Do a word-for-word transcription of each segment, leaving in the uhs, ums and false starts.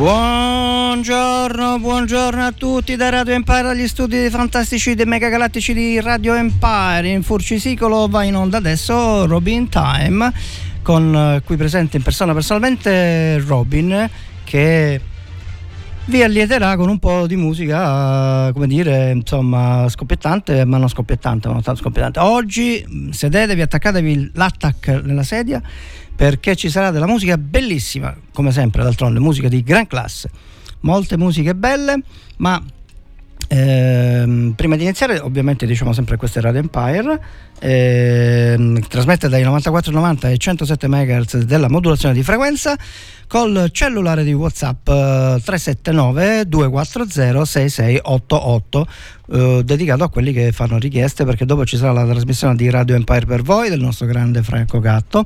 Buongiorno, buongiorno a tutti da Radio Empire, agli studi dei fantastici dei mega galattici di Radio Empire. In Forci Siculo va in onda adesso Robin Time, con qui presente in persona personalmente Robin, che vi allieterà con un po' di musica, come dire, insomma, scoppiettante, ma non scoppiettante, ma non tanto scoppiettante. Oggi sedetevi, attaccatevi l'attack nella sedia, perché ci sarà della musica bellissima, come sempre d'altronde, musica di gran classe, molte musiche belle, ma ehm, prima di iniziare ovviamente diciamo sempre che questa è Radio Empire, ehm, trasmette dai novantaquattro novanta ai centosette MHz della modulazione di frequenza, col cellulare di WhatsApp eh, tre sette nove due quattro zero sei sei otto otto, eh, dedicato a quelli che fanno richieste, perché dopo ci sarà la trasmissione di Radio Empire per voi del nostro grande Franco Gatto,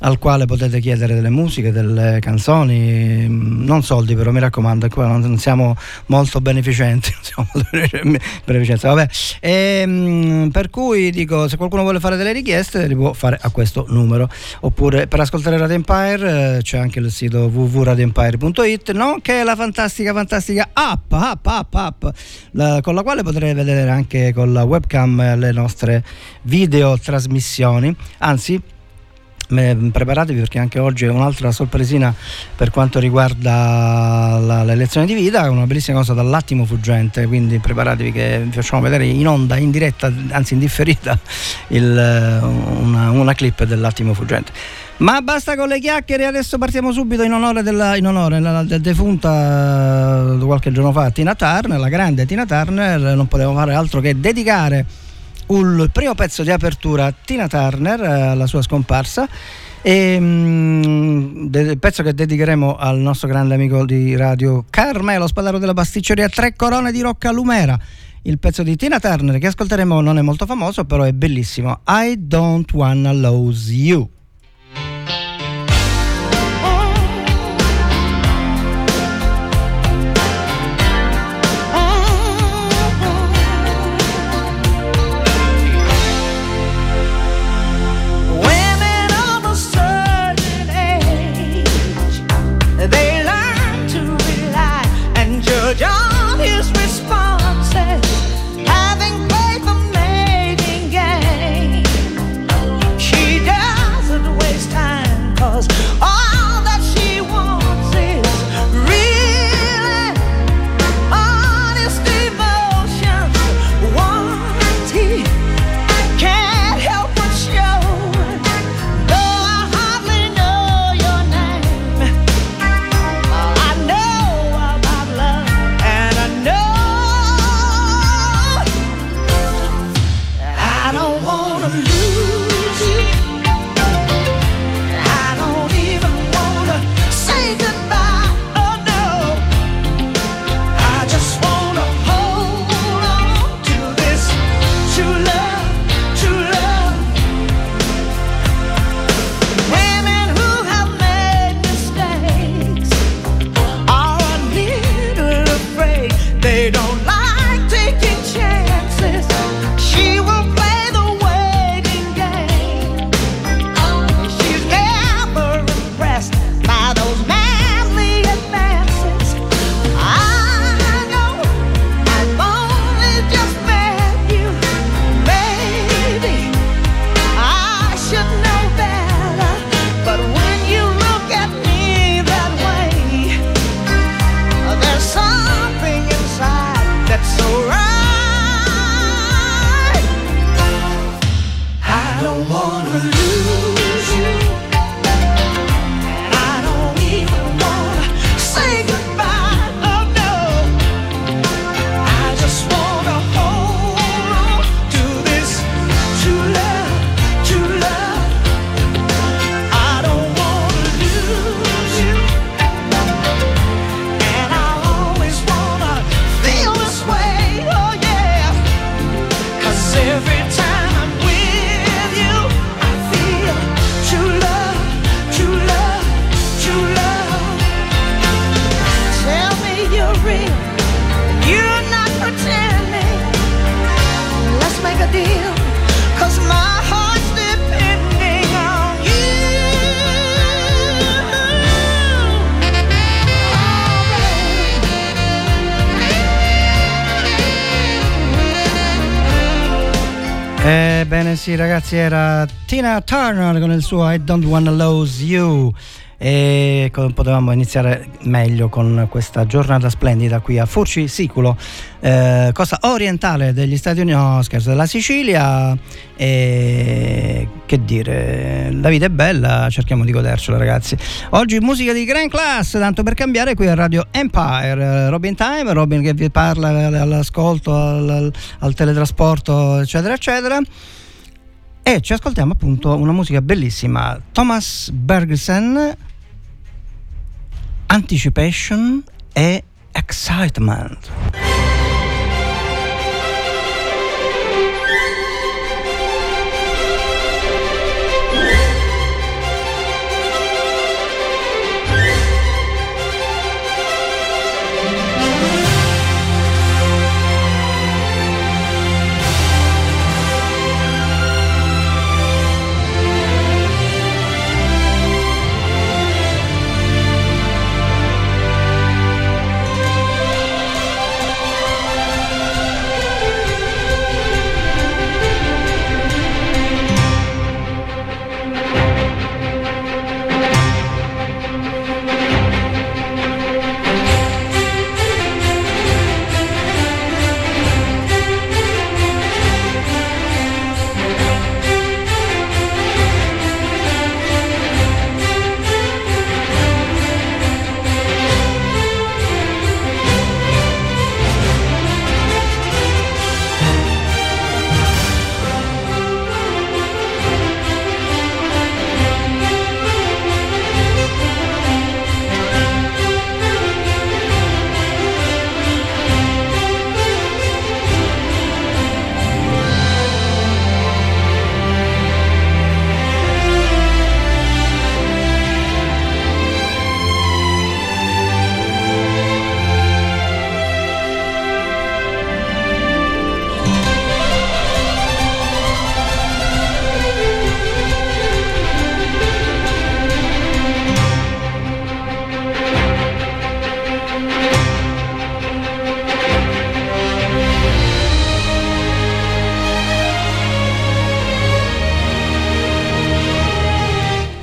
al quale potete chiedere delle musiche, delle canzoni, non soldi però, mi raccomando, qua non siamo molto beneficenti, non siamo beneficenza, vabbè. E, per cui dico, se qualcuno vuole fare delle richieste li può fare a questo numero, oppure per ascoltare Radio Empire c'è anche il sito w w w punto radio empire punto i t, nonché la fantastica fantastica app, app, app, app la, con la quale potrete vedere anche con la webcam le nostre video trasmissioni. Anzi, preparatevi, perché anche oggi è un'altra sorpresina per quanto riguarda la, la lezione di vita, una bellissima cosa dall'attimo fuggente, quindi preparatevi che vi facciamo vedere in onda, in diretta, anzi in differita, il, una, una clip dell'attimo fuggente. Ma basta con le chiacchiere, adesso partiamo subito in onore della, in onore, della, della defunta qualche giorno fa Tina Turner, la grande Tina Turner. Non potevamo fare altro che dedicare il primo pezzo di apertura a Tina Turner, alla sua scomparsa, e um, de- pezzo che dedicheremo al nostro grande amico di radio Carmelo Spadaro della Pasticceria Tre Corone di Rocca Lumera. Il pezzo di Tina Turner che ascolteremo non è molto famoso, però è bellissimo, I Don't Wanna Lose You. Doesn't Ebbene sì ragazzi, era Tina Turner con il suo I Don't Wanna Lose You e potevamo iniziare meglio con questa giornata splendida qui a Forci Siculo, eh, costa orientale degli Stati Uniti, no scherzo, della Sicilia, e che dire, la vita è bella, cerchiamo di godercela ragazzi. Oggi musica di gran classe, tanto per cambiare, qui a Radio Empire, Robin Time, Robin che vi parla all'ascolto, al, al teletrasporto eccetera eccetera, e ci ascoltiamo appunto una musica bellissima, Thomas Bergersen, Anticipation e Excitement.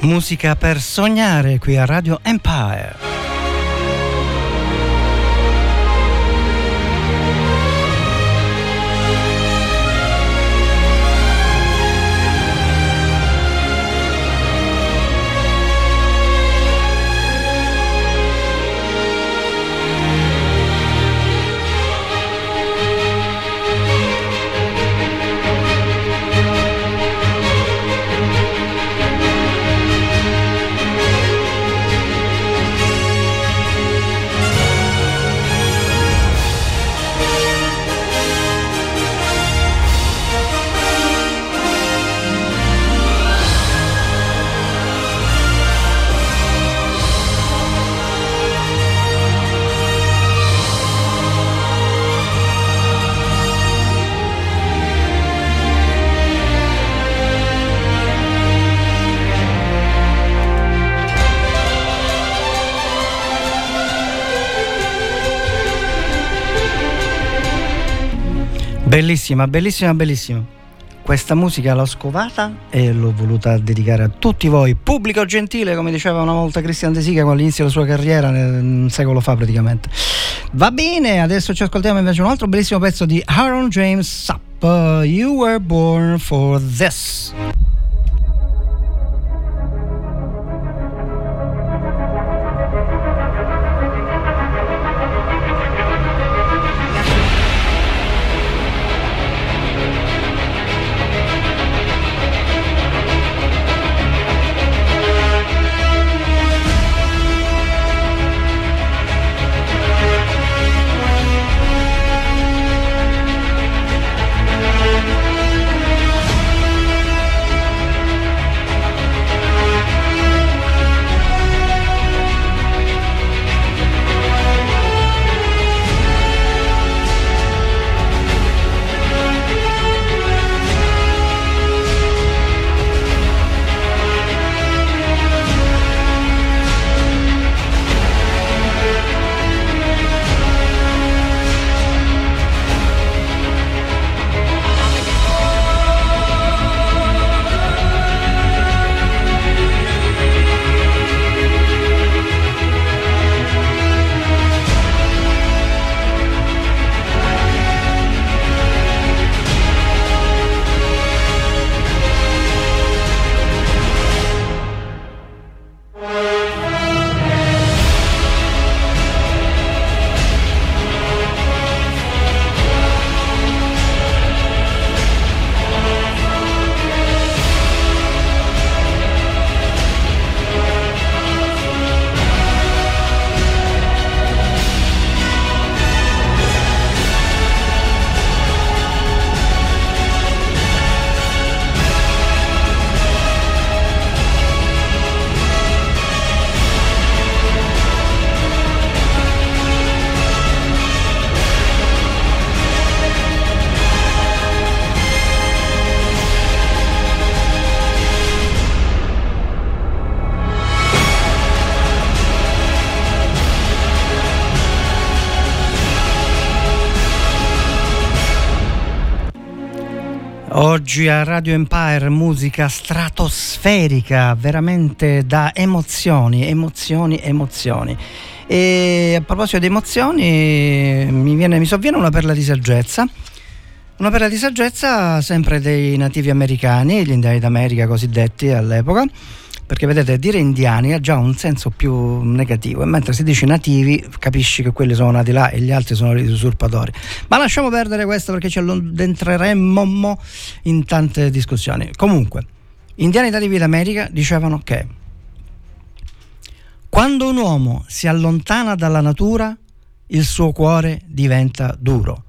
Musica per sognare qui a Radio Empire. Bellissima, bellissima, bellissima. Questa musica l'ho scovata e l'ho voluta dedicare a tutti voi, pubblico gentile, come diceva una volta Christian De Sica all'inizio della sua carriera, un secolo fa praticamente. Va bene, adesso ci ascoltiamo invece un altro bellissimo pezzo di Aaron James Sap, You Were Born For This. Oggi a Radio Empire musica stratosferica, veramente da emozioni, emozioni, emozioni. E a proposito di emozioni mi, viene, mi sovviene una perla di saggezza. Una perla di saggezza sempre dei nativi americani, gli indiani d'America cosiddetti all'epoca, perché vedete dire indiani ha già un senso più negativo e mentre si dice nativi capisci che quelli sono nati là e gli altri sono gli usurpatori, ma lasciamo perdere questo perché ci addentreremmo in tante discussioni. Comunque, indiani nativi d'America dicevano che quando un uomo si allontana dalla natura il suo cuore diventa duro.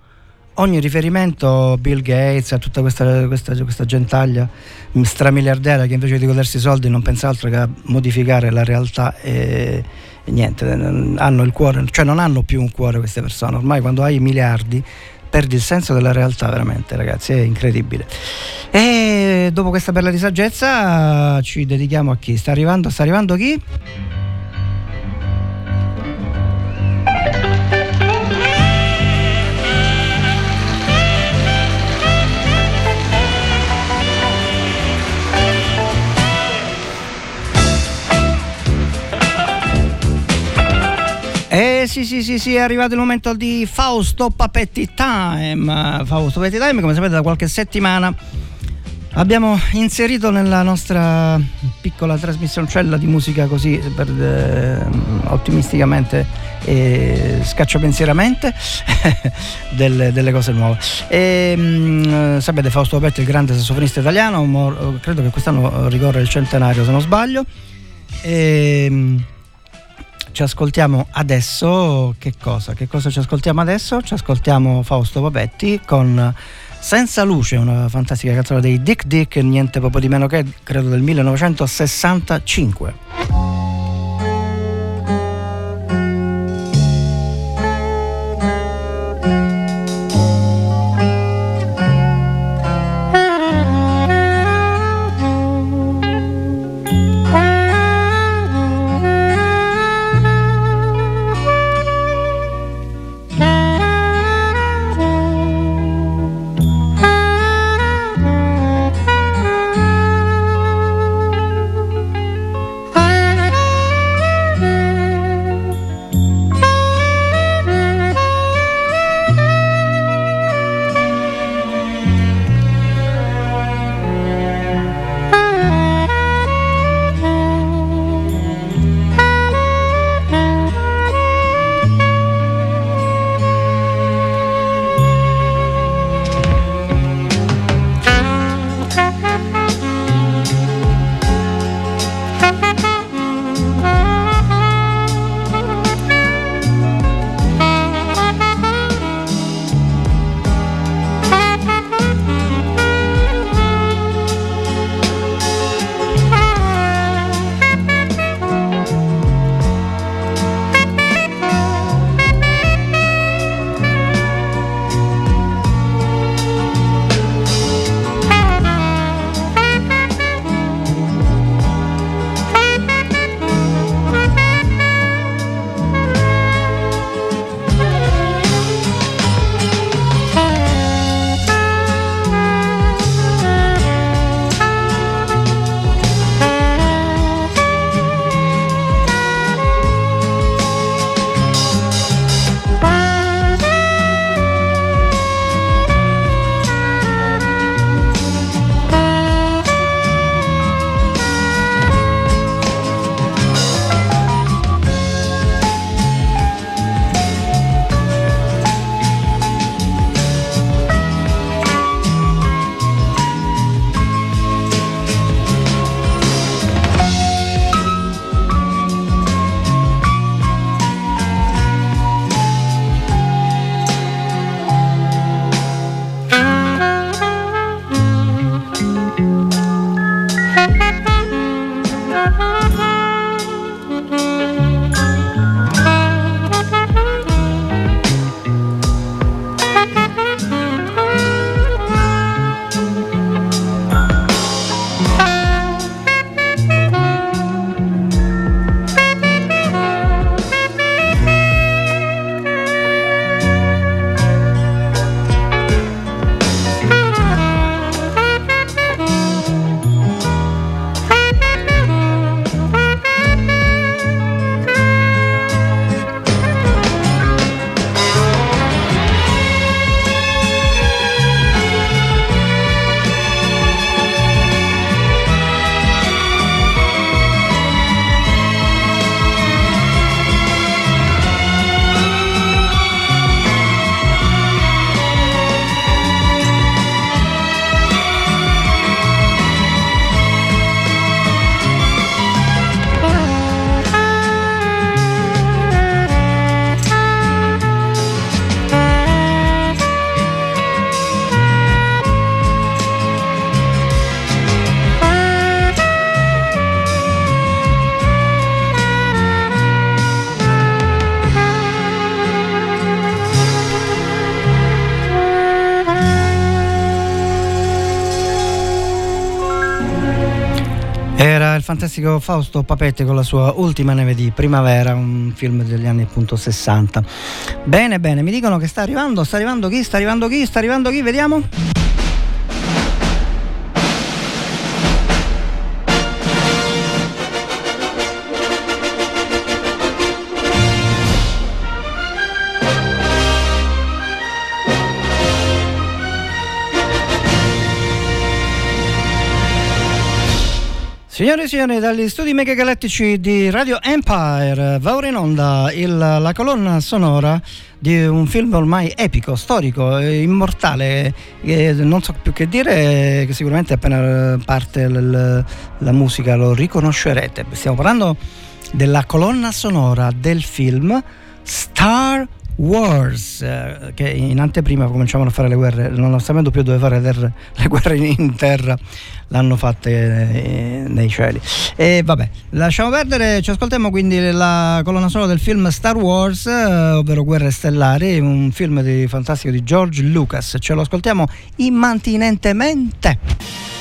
Ogni riferimento a Bill Gates, a tutta questa, questa, questa gentaglia stramiliardaria che invece di godersi i soldi non pensa altro che a modificare la realtà e, e niente, hanno il cuore, cioè non hanno più un cuore queste persone, ormai quando hai miliardi perdi il senso della realtà veramente, ragazzi, è incredibile. E dopo questa perla di saggezza ci dedichiamo a chi? Sta arrivando, sta arrivando chi? Eh sì sì sì sì, è arrivato il momento di Fausto Papetti Time. Fausto Papetti Time, come sapete, da qualche settimana abbiamo inserito nella nostra piccola trasmissioncella di musica così per, eh, ottimisticamente e scacciapensieramente delle, delle cose nuove. E, mh, sapete, Fausto Papetti è il grande sassofonista italiano, mor- credo che quest'anno ricorre il centenario se non sbaglio. E, mh, ci ascoltiamo adesso che cosa? Che cosa ci ascoltiamo adesso? Ci ascoltiamo Fausto Papetti con Senza Luce, una fantastica canzone dei Dick Dick, niente proprio di meno che, credo, del millenovecentosessantacinque. fantastico Fausto Papetti con la sua Ultima neve di primavera, un film degli anni appunto sessanta. Bene, bene, mi dicono che sta arrivando, sta arrivando chi, sta arrivando chi, sta arrivando chi, vediamo. Signore e signori, dagli studi mega galattici di Radio Empire va ora in onda il, la colonna sonora di un film ormai epico, storico, immortale, eh, non so più che dire, che sicuramente appena parte l, la musica lo riconoscerete. Stiamo parlando della colonna sonora del film Star Wars, eh, che in anteprima cominciavano a fare le guerre, non sapendo più dove fare le guerre in terra, l'hanno fatte eh, nei cieli. E vabbè, lasciamo perdere, ci ascoltiamo quindi la colonna sonora del film Star Wars, eh, ovvero Guerre Stellari, un film di, fantastico di George Lucas. Ce lo ascoltiamo immantinentemente.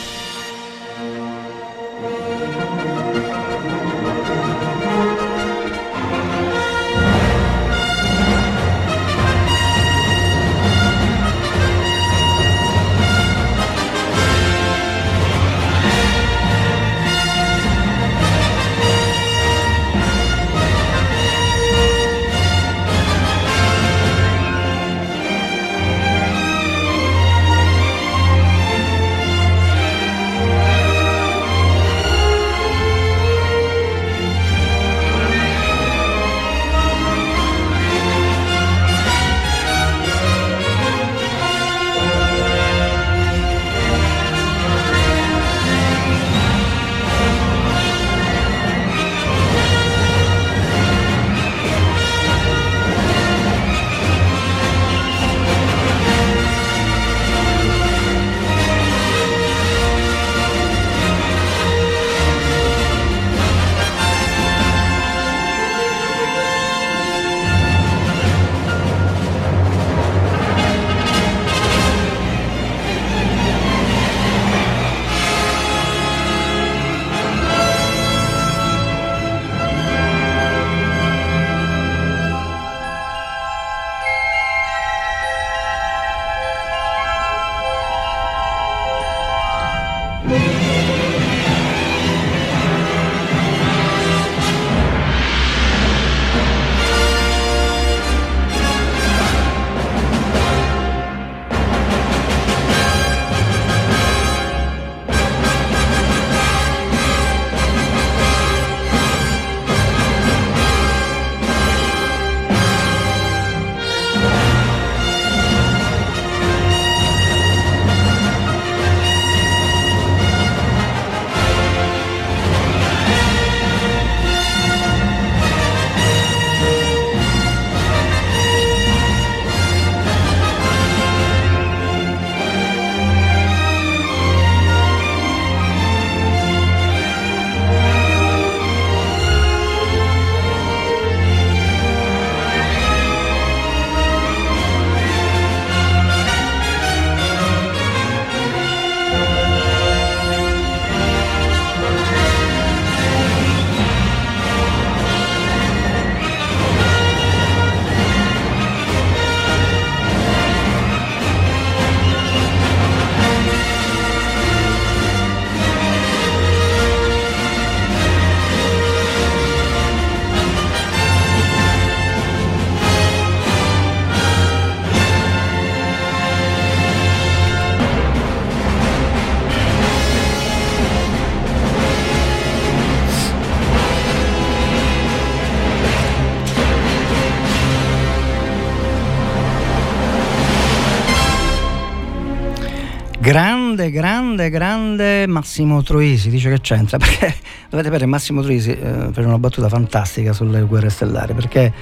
Grande, grande, grande Massimo Troisi, dice che c'entra, perché dovete sapere Massimo Troisi eh, per una battuta fantastica sulle guerre stellari, perché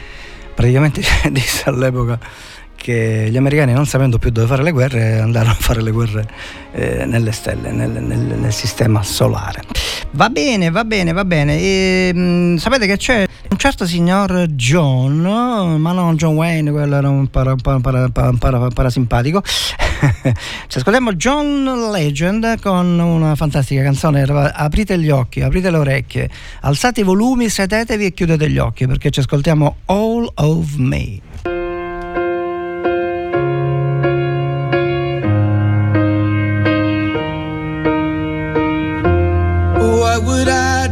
praticamente disse all'epoca che gli americani, non sapendo più dove fare le guerre, andarono a fare le guerre eh, nelle stelle, nel, nel, nel sistema solare. Va bene, va bene, va bene. E, mh, sapete che c'è un certo signor John, ma non John Wayne, quello era un parasimpatico. Para, para, para, para Ci ascoltiamo John Legend con una fantastica canzone. Aprite gli occhi, aprite le orecchie, alzate i volumi, sedetevi e chiudete gli occhi, perché ci ascoltiamo All of Me. What would I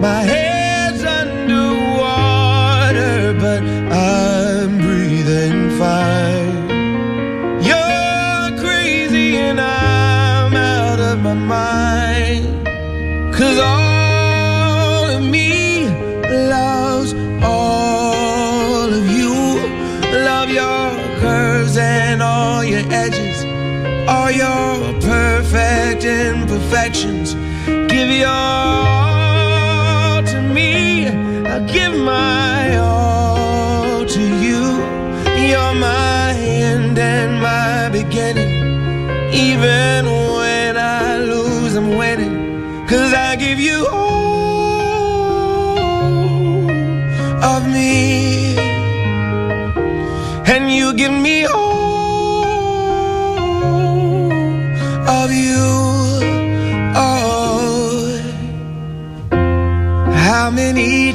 My head fine. You're crazy and I'm out of my mind, 'cause all of me loves all of you. Love your curves and all your edges, all your perfect imperfections. Give your all to me, I'll give my all to you. You're my end and my beginning. Even when I lose, I'm winning. 'Cause I give you all of me, and you give me all of you. Oh, how many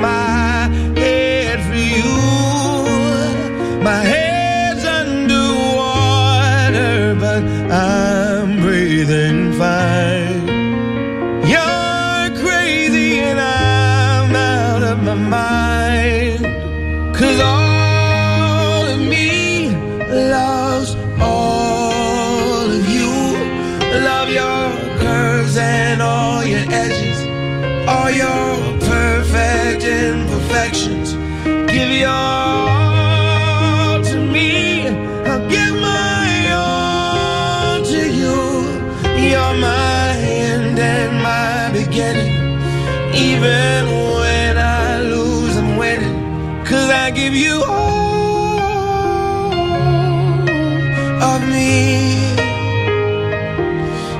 my head for you. My head, I'm breathing fine. You're crazy and I'm out of my mind, 'cause all of me loves all of you. Love your curves and all your edges, all your perfect imperfections. Give your all to me, I'll give my you're my end and my beginning. Even when I lose, I'm winning. 'Cause I give you all of me,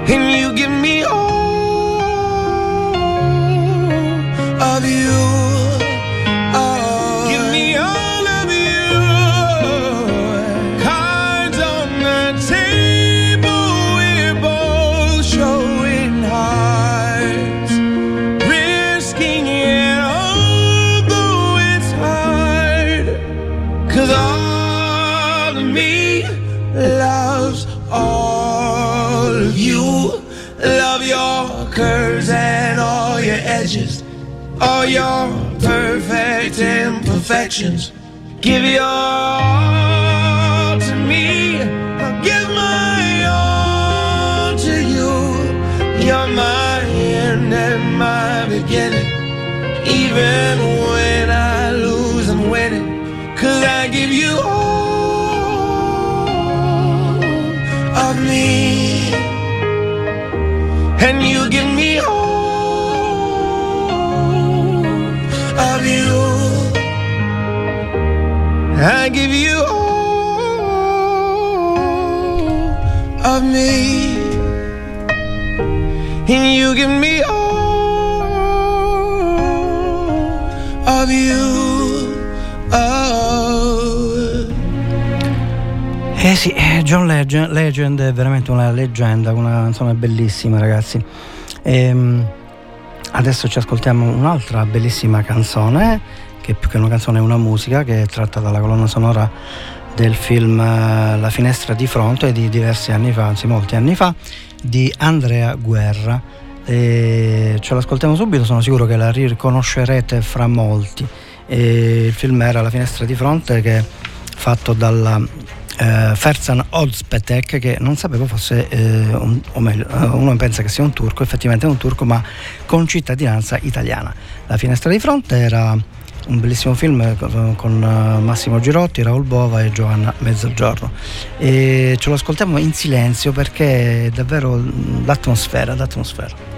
and you give me all of you. Oh, give me all of you. Cards on the table, curves and all your edges, all your perfect imperfections. Give your all to me, I'll give my all to you. You're my end and my beginning. Even when I lose, I'm winning. 'Cause I give you all of me, and you give me all of you. I give you all of me, and you give me all of you. Oh. Eh sì, John Legend, Legend è veramente una leggenda, una canzone bellissima, ragazzi. E adesso ci ascoltiamo un'altra bellissima canzone, che più che una canzone è una musica, che è tratta dalla colonna sonora del film La finestra di fronte di diversi anni fa, anzi molti anni fa, di Andrea Guerra. e ce l'ascoltiamo subito, sono sicuro che la riconoscerete fra molti. E il film era La finestra di fronte, che è fatto dalla eh, Ferzan Özpetek, che non sapevo fosse eh, un, o meglio, uno pensa che sia un turco, effettivamente è un turco ma con cittadinanza italiana. La finestra di fronte era un bellissimo film con Massimo Girotti, Raul Bova e Giovanna Mezzogiorno, e ce lo ascoltiamo in silenzio perché è davvero l'atmosfera, l'atmosfera.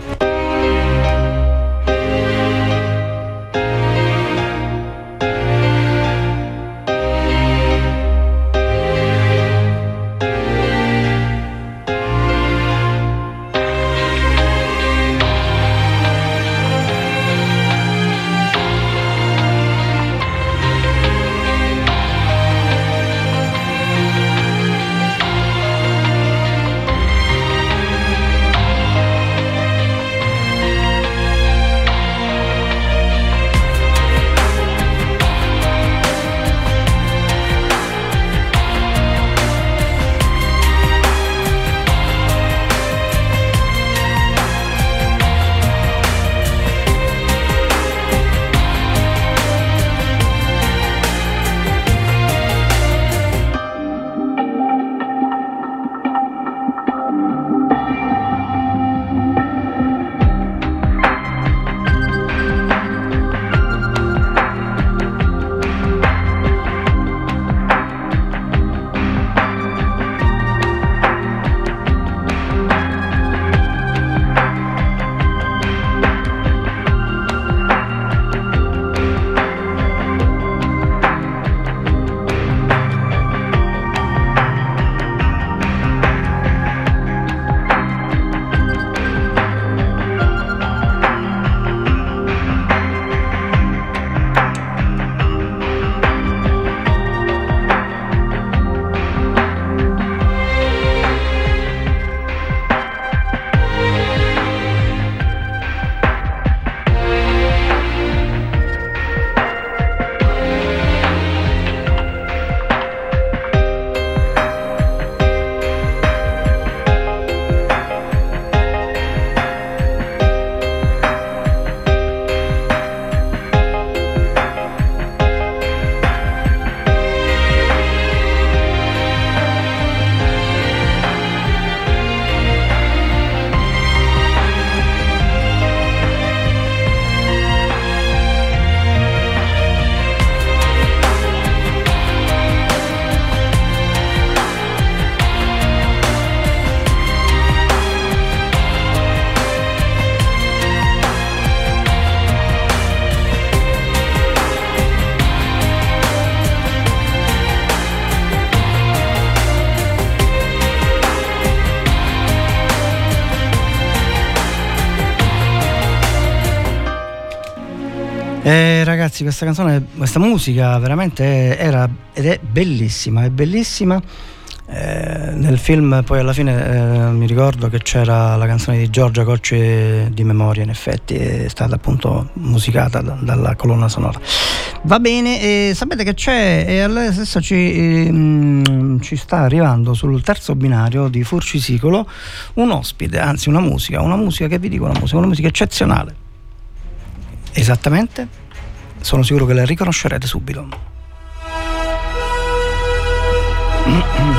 Eh, ragazzi, questa canzone, questa musica veramente era ed è bellissima, è bellissima. Eh, nel film poi alla fine eh, mi ricordo che c'era la canzone di Giorgia Cocci di memoria, in effetti è stata appunto musicata da, dalla colonna sonora. Va bene, eh, sapete che c'è e adesso ci, eh, mh, ci sta arrivando sul terzo binario di Forci Siculo un ospite, anzi una musica, una musica che vi dico, una musica, una musica eccezionale. Esattamente, sono sicuro che la riconoscerete subito. Mm-hmm.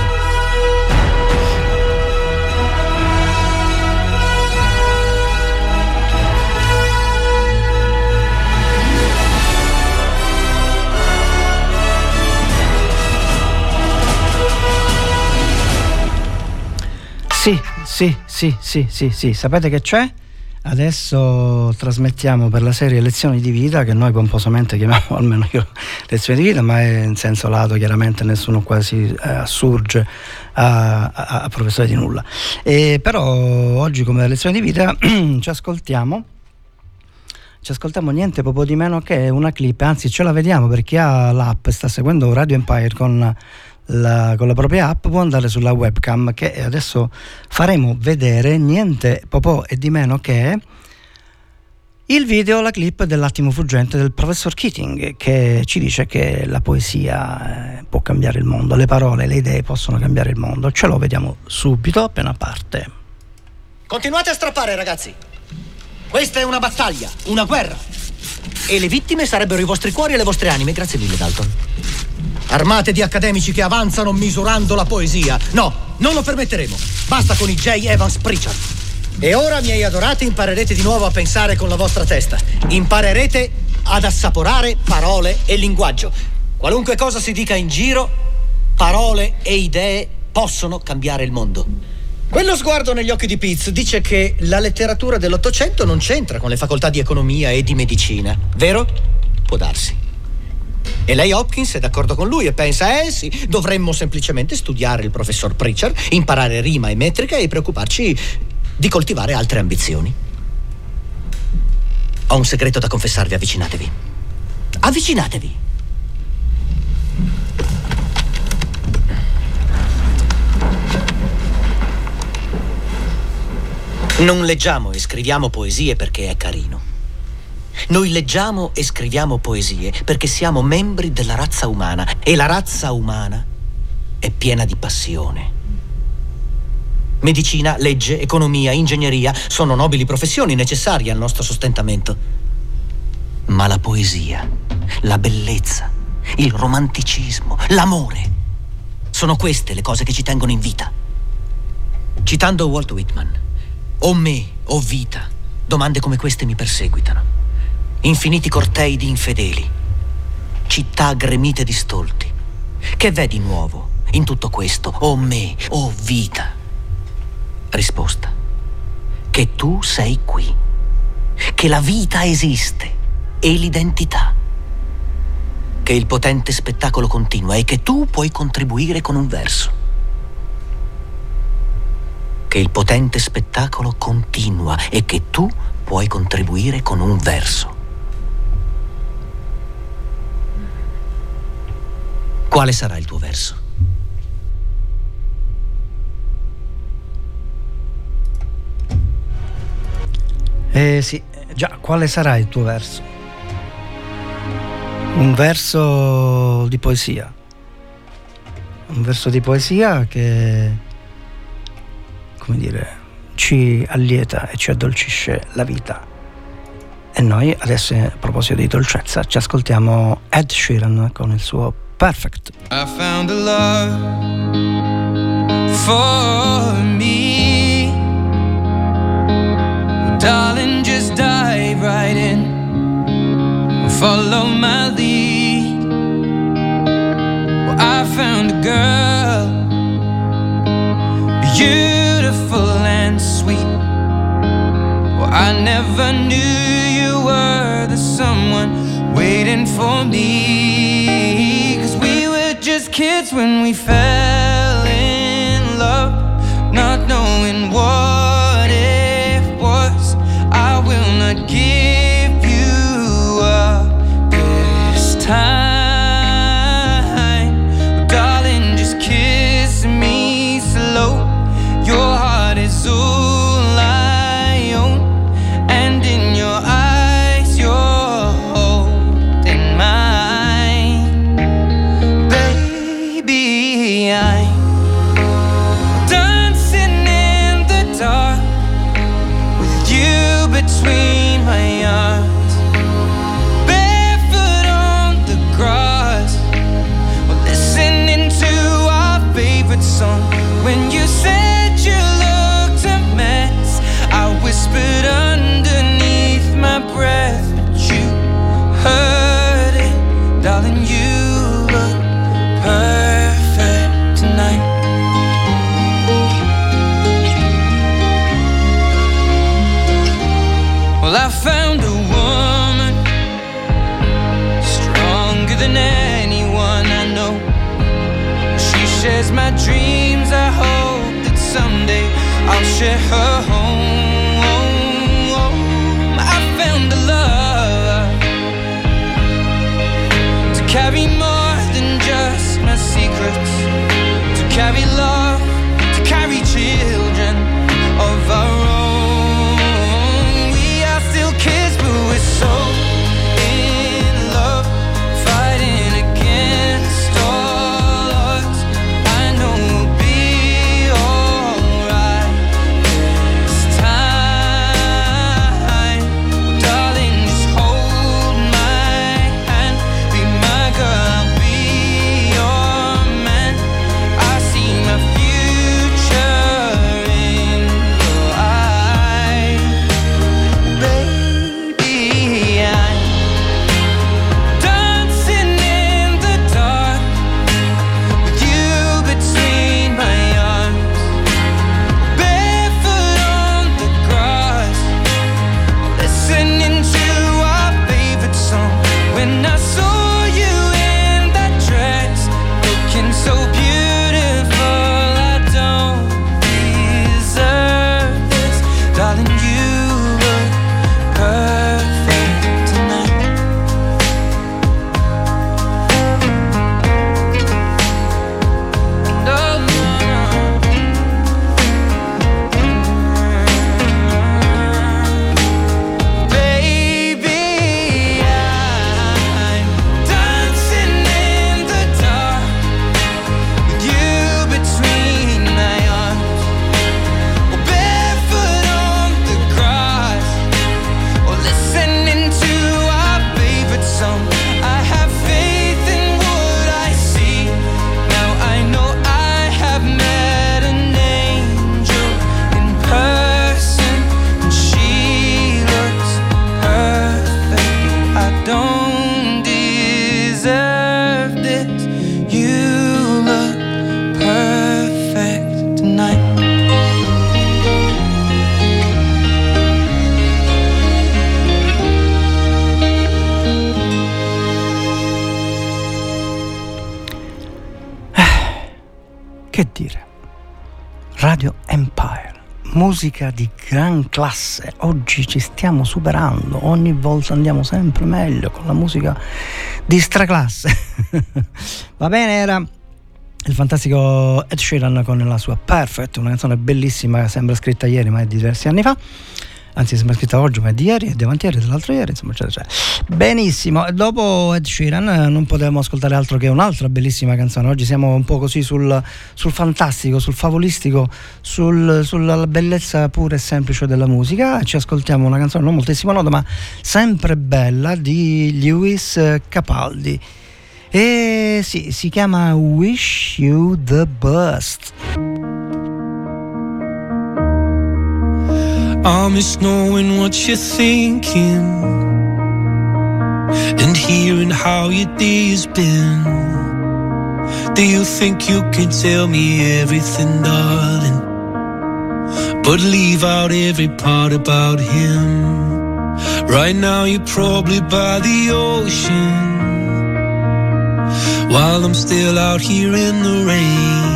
Sì, sì, sì, sì, sì, sì, sapete che c'è? Adesso trasmettiamo per la serie Lezioni di Vita, che noi pomposamente chiamiamo, almeno io, Lezioni di Vita, ma è in senso lato, chiaramente nessuno quasi eh, assurge a, a, a professore di nulla. E però oggi come Lezioni di Vita ci ascoltiamo ci ascoltiamo niente poco di meno che una clip, anzi ce la vediamo, per chi ha l'app e sta seguendo Radio Empire con La, con la propria app può andare sulla webcam, che adesso faremo vedere niente popò e di meno che il video, la clip dell'attimo fuggente del professor Keating, che ci dice che la poesia eh, può cambiare il mondo, le parole, le idee possono cambiare il mondo. Ce lo vediamo subito appena parte. Continuate a strappare, ragazzi. Questa è una battaglia, una guerra. E le vittime sarebbero i vostri cuori e le vostre anime. Grazie mille, Dalton. Armate di accademici che avanzano misurando la poesia. No, non lo permetteremo. Basta con i J. Evans Pritchard. E ora, miei adorati, imparerete di nuovo a pensare con la vostra testa. Imparerete ad assaporare parole e linguaggio. Qualunque cosa si dica in giro, parole e idee possono cambiare il mondo. Quello sguardo negli occhi di Pitts dice che la letteratura dell'Ottocento non c'entra con le facoltà di economia e di medicina, vero? Può darsi. E lei, Hopkins, è d'accordo con lui e pensa, eh sì, dovremmo semplicemente studiare il professor Pritchard, imparare rima e metrica e preoccuparci di coltivare altre ambizioni. Ho un segreto da confessarvi, avvicinatevi. Avvicinatevi. Non leggiamo e scriviamo poesie perché è carino. Noi leggiamo e scriviamo poesie perché siamo membri della razza umana e la razza umana è piena di passione. Medicina, legge, economia, ingegneria sono nobili professioni necessarie al nostro sostentamento. Ma la poesia, la bellezza, il romanticismo, l'amore sono queste le cose che ci tengono in vita. Citando Walt Whitman, o me, o vita, domande come queste mi perseguitano. Infiniti cortei di infedeli, città gremite di stolti. Che v'è di nuovo in tutto questo, o me, o vita? Risposta: che tu sei qui, che la vita esiste e l'identità, che il potente spettacolo continua e che tu puoi contribuire con un verso. Che il potente spettacolo continua e che tu puoi contribuire con un verso. Quale sarà il tuo verso? Eh sì, già, quale sarà il tuo verso? Un verso di poesia. Un verso di poesia che... come dire, ci allieta e ci addolcisce la vita. E noi adesso, a proposito di dolcezza, ci ascoltiamo Ed Sheeran con il suo Perfect. I found a love for me, darling, just dive right in, follow my lead. Well, I found a girl beautiful and sweet. Well, I never knew you were the someone waiting for me. 'Cause we were just kids when we fell in love, not knowing what it was. I will not give you up this time. When you said you looked a mess, I whispered underneath my breath, but you heard it, darling, you look perfect tonight. Well, I found a woman stronger than anyone I know. She shares my dreams. I hope that someday I'll share her home. I found a love to carry more than just my secrets, to carry love, to carry children of our own. We are still kids, but we're so time. Che dire? Radio Empire, musica di gran classe. Oggi ci stiamo superando, ogni volta andiamo sempre meglio con la musica di straclasse. Va bene, era il fantastico Ed Sheeran con la sua Perfect, una canzone bellissima che sembra scritta ieri ma è di diversi anni fa. Anzi, sembra scritta oggi, ma è di ieri, è di avanti ieri, dell'altro ieri, insomma, c'è, c'è. Benissimo, dopo Ed Sheeran non potevamo ascoltare altro che un'altra bellissima canzone. Oggi siamo un po' così sul, sul fantastico, sul favolistico, sul, sulla bellezza pura e semplice della musica. Ci ascoltiamo una canzone non moltissimo nota, ma sempre bella, di Lewis Capaldi. E sì, si chiama Wish You the Best. I miss knowing what you're thinking and hearing how your day's been. Do you think you can tell me everything, darling, but leave out every part about him? Right now you're probably by the ocean, while I'm still out here in the rain.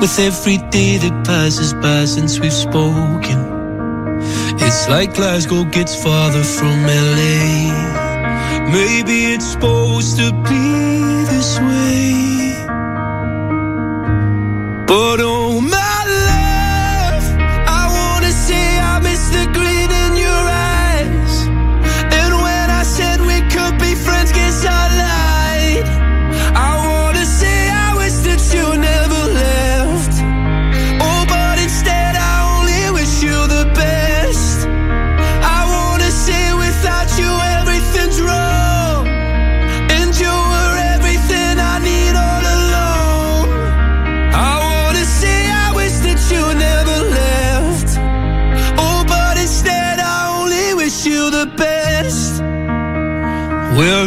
With every day that passes by since we've spoken, it's like Glasgow gets farther from L A. Maybe it's supposed to be this way, but oh my love, I wanna say I miss the grin in your eyes. And when I said we could be friends, guess I lied. I wanna say I wish that you never Well,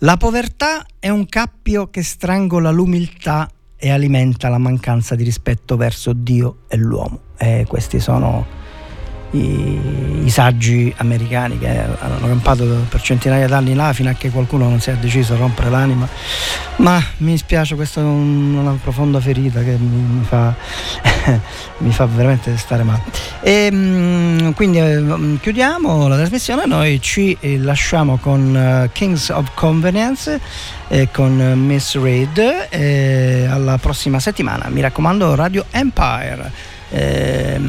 La povertà è un cappio che strangola l'umiltà e alimenta la mancanza di rispetto verso Dio e l'uomo. E questi sono i, i saggi americani che hanno campato per centinaia d'anni là, fino a che qualcuno non si è deciso a rompere l'anima. Ma mi spiace, questa è un, una profonda ferita che mi, mi fa mi fa veramente stare male. E mh, quindi mh, chiudiamo la trasmissione, noi ci eh, lasciamo con uh, Kings of Convenience e eh, con uh, Miss Reed, eh, alla prossima settimana, mi raccomando. Radio Empire, eh,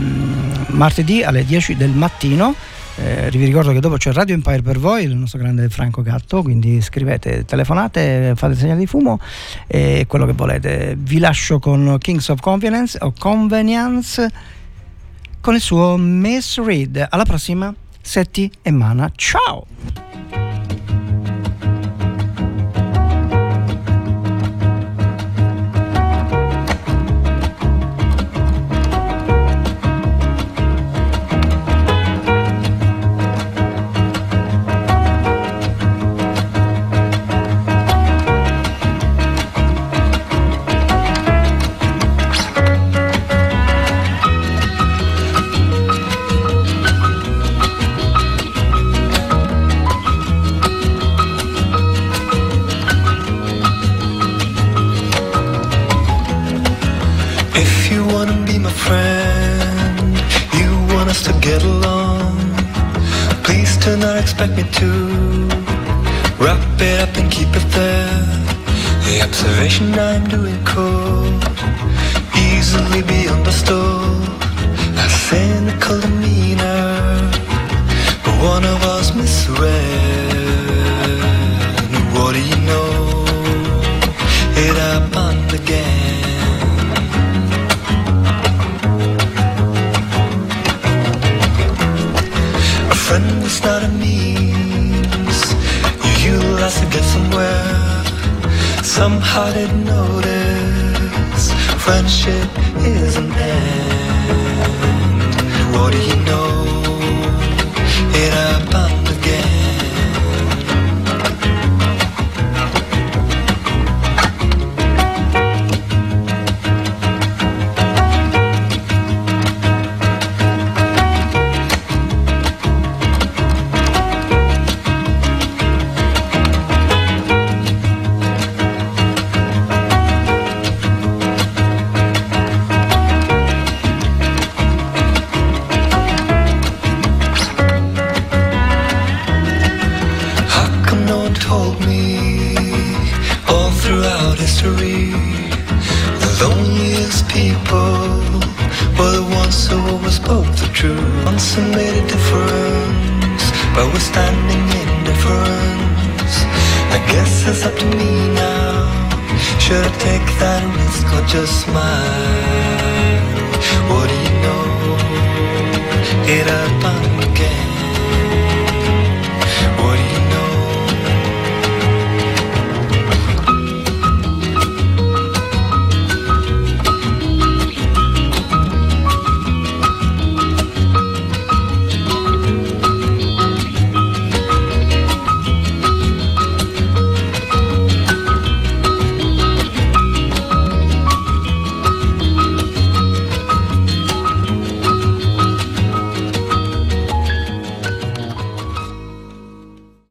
martedì alle dieci del mattino, Eh, vi ricordo che dopo c'è Radio Empire per voi, il nostro grande Franco Gatto, quindi scrivete, telefonate, fate segnali di fumo e quello che volete. Vi lascio con Kings of Convenience, o Convenience, con il suo Miss Reed. Alla prossima, Setti e Mana, ciao! Expect me to wrap it up and keep it there. The observation I'm doing could easily be understood, a cynical demeanor, but one of us misread. What do you know, it happened again. A friend is not a means you utilize to get somewhere. Somehow didn't notice friendship is an end. What do you know, it happened again. Just smile. What do you know? It happened.